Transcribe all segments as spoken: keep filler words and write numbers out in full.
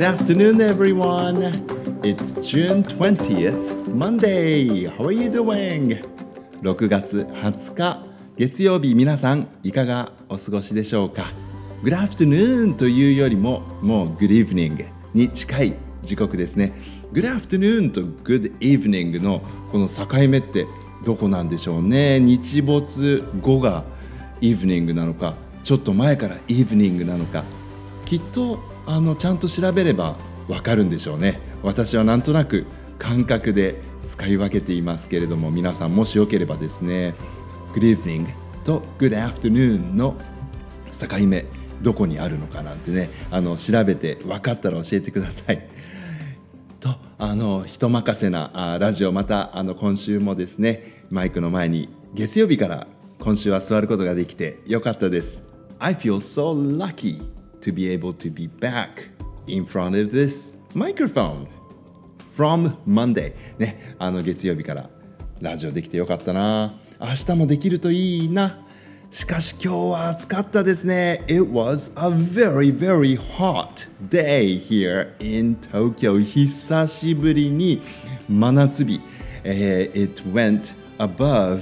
Good afternoon, everyone. It's June twentieth, Monday. How are you doing? ろくがつはつか月曜日、皆さんいかがお過ごしでしょうか。 Good afternoon というよりももう Good evening に近い時刻ですね。 Good afternoon と Good evening のこの境目ってどこなんでしょうね。日没後が evening なのか、ちょっと前から evening なのか、きっとあのちゃんと調べればわかるんでしょうね。私はなんとなく感覚で使い分けていますけれども、皆さんもしよければですね、 Good evening と Good afternoon の境目どこにあるのかなんてね、あの調べて分かったら教えてくださいと、あの人任せなラジオ、またあの今週もですね、マイクの前に月曜日から今週は座ることができてよかったです。 I feel so lucky to be able to be back in front of this microphone from Monday、ね、あの月曜日からラジオできてよかったな。明日もできるといいな。しかし今日は暑かったですね。 It was a very very hot day here in Tokyo. 久しぶりに真夏日、えー、It went above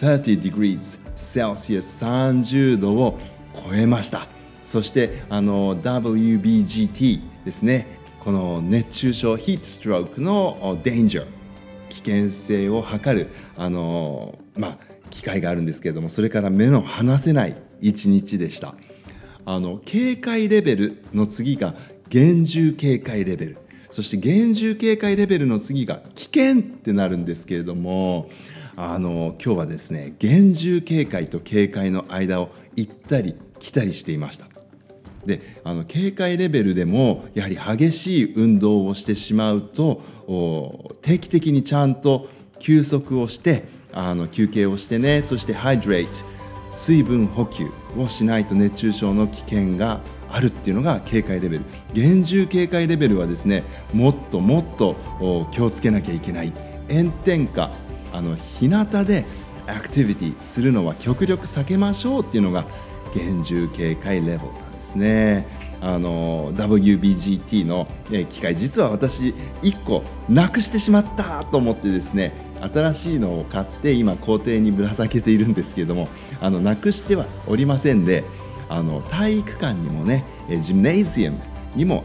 thirty degrees Celsius さんじゅうどを超えました。そしてあの ダブリュービージーティー ですね、この熱中症ヒートストロークのデンジャー、危険性を測るあのまあ機会があるんですけれども、それから目の離せない一日でした。あの警戒レベルの次が厳重警戒レベル、そして厳重警戒レベルの次が危険ってなるんですけれども、あの今日はですね、厳重警戒と警戒の間を行ったり来たりしていました。で、あの警戒レベルでもやはり激しい運動をしてしまうと、定期的にちゃんと休息をして、あの休憩をしてね、そしてハイドレート、水分補給をしないと熱中症の危険があるっていうのが警戒レベル。厳重警戒レベルはですね、もっともっと気をつけなきゃいけない、炎天下、あの日向でアクティビティするのは極力避けましょうっていうのが厳重警戒レベルなんですね。あの ダブリュービージーティー の機械、実は私いっこなくしてしまったと思ってですね、新しいのを買って今校庭にぶら下げているんですけれども、あのなくしてはおりませんで、あの体育館にもね、ジムネイジウムにも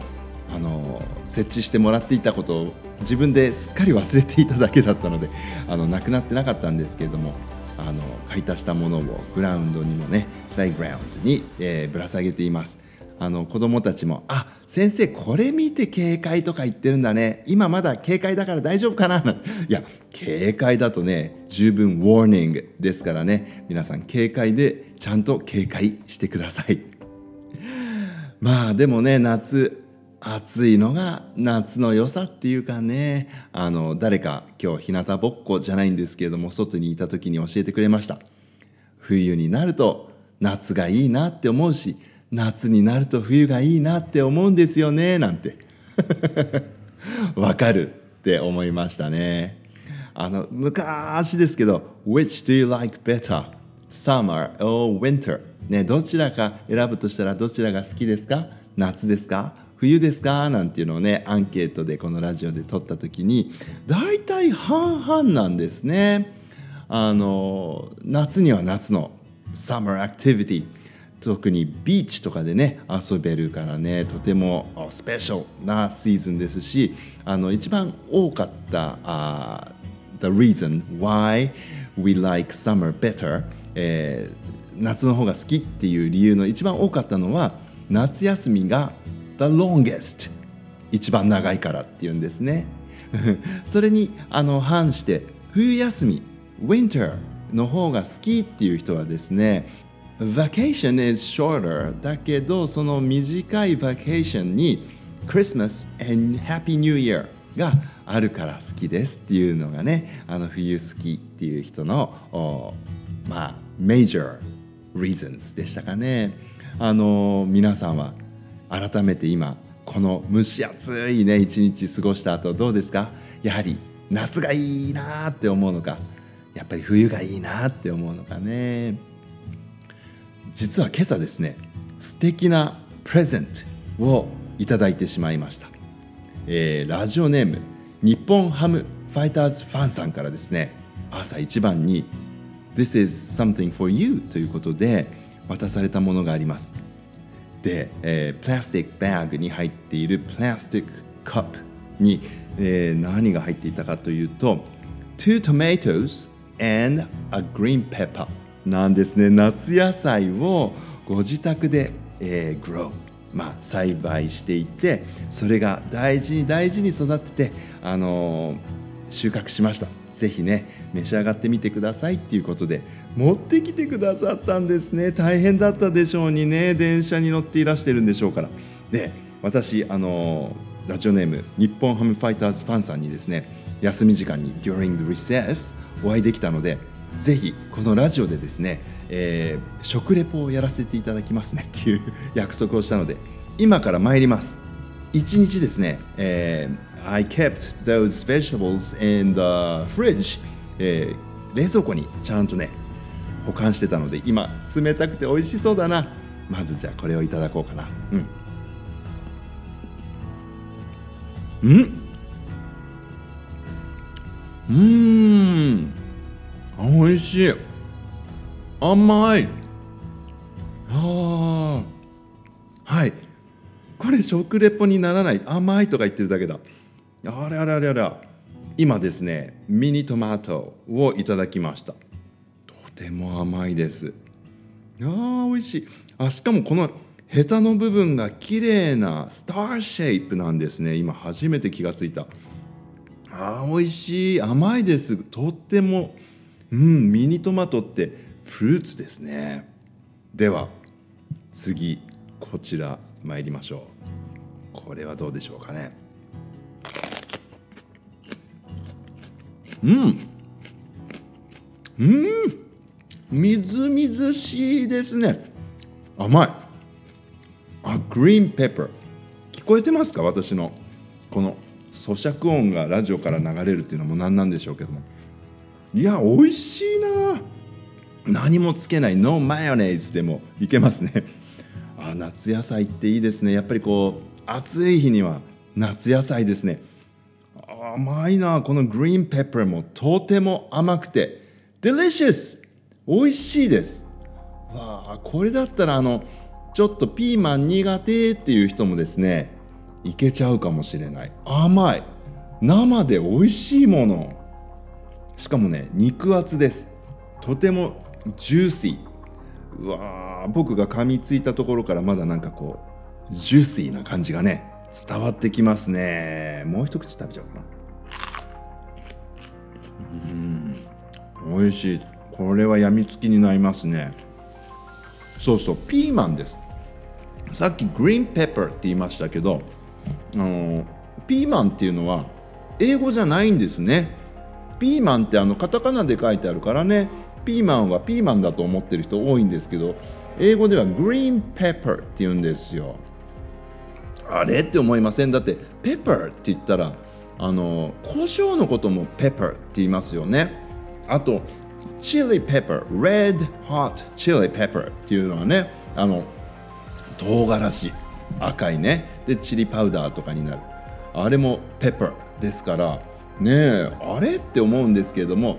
あの設置してもらっていたことを自分ですっかり忘れていただけだったので、あのなくなってなかったんですけれども、あの買い足したものをグラウンドにもね、プレイグラウンドに、えー、ぶら下げています。あの子どもたちも、あ、先生これ見て警戒とか言ってるんだね、今まだ警戒だから大丈夫かな。いや、警戒だとね、十分ウォーニングですからね、皆さん警戒でちゃんと警戒してくださいまあでもね、夏暑いのが夏の良さっていうかね、あの誰か今日日向ぼっこじゃないんですけれども、外にいた時に教えてくれました。冬になると夏がいいなって思うし、夏になると冬がいいなって思うんですよね、なんてわかるって思いましたね。あの昔ですけど、 Which do you like better? Summer or winter? ね、どちらか選ぶとしたらどちらが好きですか？夏ですか？冬ですか？なんていうのをね、アンケートでこのラジオで取った時に、だいたい半々なんですね。あの夏には夏の Summer Activity、特にビーチとかでね遊べるからね、とてもスペシャルなシーズンですし、あの一番多かった、uh, The reason why we like summer better、えー、夏の方が好きっていう理由の一番多かったのは、夏休みが The longest、 一番長いからっていうんですねそれにあの反して冬休み Winter の方が好きっていう人はですね、Vacation is shorter だけど、その短い Vacation に Christmas and Happy New Year があるから好きですっていうのがね、あの冬好きっていう人のまあメジャー reasons でしたかね。あの皆さんは改めて今この蒸し暑いね一日過ごした後どうですか？やはり夏がいいなって思うのか、やっぱり冬がいいなって思うのかね。実は今朝ですね、素敵なプレゼントをいただいてしまいました。えー、ラジオネーム日本ハムファイターズファンさんからですね、朝一番に This is something for you ということで渡されたものがあります。で、えー、プラスティックバッグに入っているプラスティックカップに、えー、何が入っていたかというと Two tomatoes and a green pepper なんですね。夏野菜をご自宅で、えー、grow、まあ、栽培していて、それが大事に大事に育てて、あのー、収穫しました。ぜひね、召し上がってみてくださいっていうことで持ってきてくださったんですね。大変だったでしょうにね、電車に乗っていらしてるんでしょうから。で、私、あのー、ラジオネーム日本ハムファイターズファンさんにですね、休み時間に During the recess お会いできたので、ぜひこのラジオでですね、えー、食レポをやらせていただきますねっていう約束をしたので、今から参ります。いちにちですね、えー、I kept those vegetables in the fridge、えー、冷蔵庫にちゃんとね保管してたので、今冷たくて美味しそうだな。まずじゃあこれをいただこうかな。うんうんうんおいしい、甘い。ああ、はい、これ食レポにならない、甘いとか言ってるだけだ。あれあれあれあれ、今ですねミニトマトをいただきました。とても甘いです。あーおいしい。あ、しかもこのヘタの部分が綺麗なスターシェイプなんですね。今初めて気がついた。あーおいしい、甘いです。とっても、うん、ミニトマトってフルーツですね。では次こちら参りましょう。これはどうでしょうかね。うんうんみずみずしいですね。甘い。あ、グリーンペッパー、聞こえてますか？私のこの咀嚼音がラジオから流れるっていうのも何なんでしょうけども、いや美味しいな。何もつけないノーマヨネーズでもいけますね。あ、夏野菜っていいですね。やっぱりこう暑い日には夏野菜ですね。甘いな。このグリーンペッパーもとても甘くてデリシャス、美味しいです。わあ、これだったらあのちょっとピーマン苦手っていう人もですねいけちゃうかもしれない。甘い、生で美味しいもの、しかもね肉厚です。とてもジューシー。うわー、僕が噛みついたところからまだなんかこうジューシーな感じがね伝わってきますね。もう一口食べちゃおうかな。うーん、美味しい。これはやみつきになりますね。そうそう、ピーマンです。さっきグリーンペッパーって言いましたけど、あのピーマンっていうのは英語じゃないんですね。ピーマンってあのカタカナで書いてあるからね、ピーマンはピーマンだと思ってる人多いんですけど、英語ではグリーンペッパーって言うんですよ。あれって思いません？だってペッパーって言ったらあの胡椒のこともペッパーって言いますよね。あとチリペッパー、レッドホットチリペッパーっていうのはね、あの唐辛子、赤いね。でチリパウダーとかになる、あれもペッパーですからねえ、あれって思うんですけれども、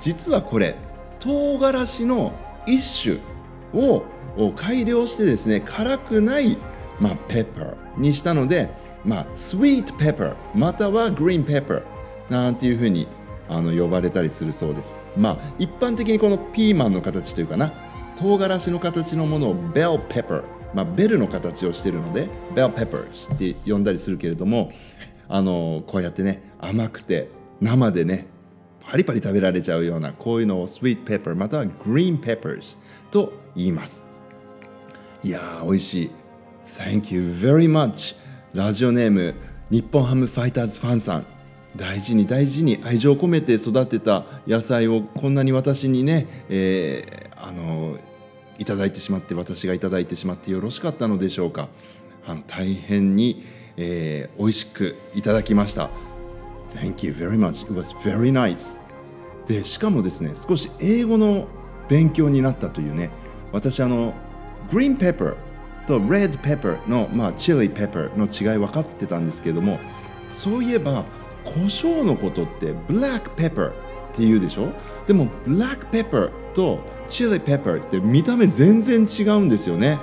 実はこれ唐辛子の一種を改良してですね、辛くない、まあ、ペッパーにしたので、まあ、スイートペッパーまたはグリーンペッパーなんていうふうにあの呼ばれたりするそうです。まあ一般的にこのピーマンの形というかな、唐辛子の形のものをベルペッパー、まあ、ベルの形をしているのでベルペッパーって呼んだりするけれども、あのこうやってね甘くて生でねパリパリ食べられちゃうようなこういうのをスイートペッパーまたはグリーンペッパーと言います。いやー美味しい。 Thank you very much。 ラジオネーム日本ハムファイターズファンさん、大事に大事に愛情を込めて育てた野菜をこんなに私にね、えー、あのいただいてしまって、私がいただいてしまってよろしかったのでしょうか。あの大変にえー、美味しくいただきました。 Thank you very much. It was very nice. で、しかもですね、少し英語の勉強になったというね。私あのグリーンペッパーと Red Pepper の、まあ、Chili Pepper の違い分かってたんですけども、そういえば胡椒のことって Black Pepper って言うでしょ。でも Black Pepper と Chili Pepper って見た目全然違うんですよね。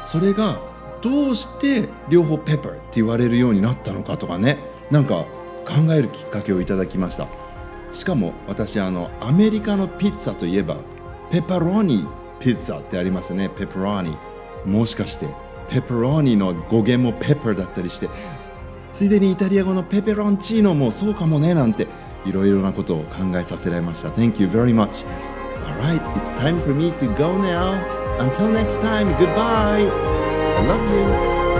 それがどうして両方 Pepper って言われるようになったのかとかね、なんか考えるきっかけをいただきました。しかも私あのアメリカのピッツァといえばペパロニピッツァってありますよね。ペパロニ、もしかしてペパロニの語源もペッパーだったりして、ついでにイタリア語のペペロンチーノもそうかもね、なんていろいろなことを考えさせられました。 Thank you very much. Alright, it's time for me to go now. Until next time, goodbye. I love you.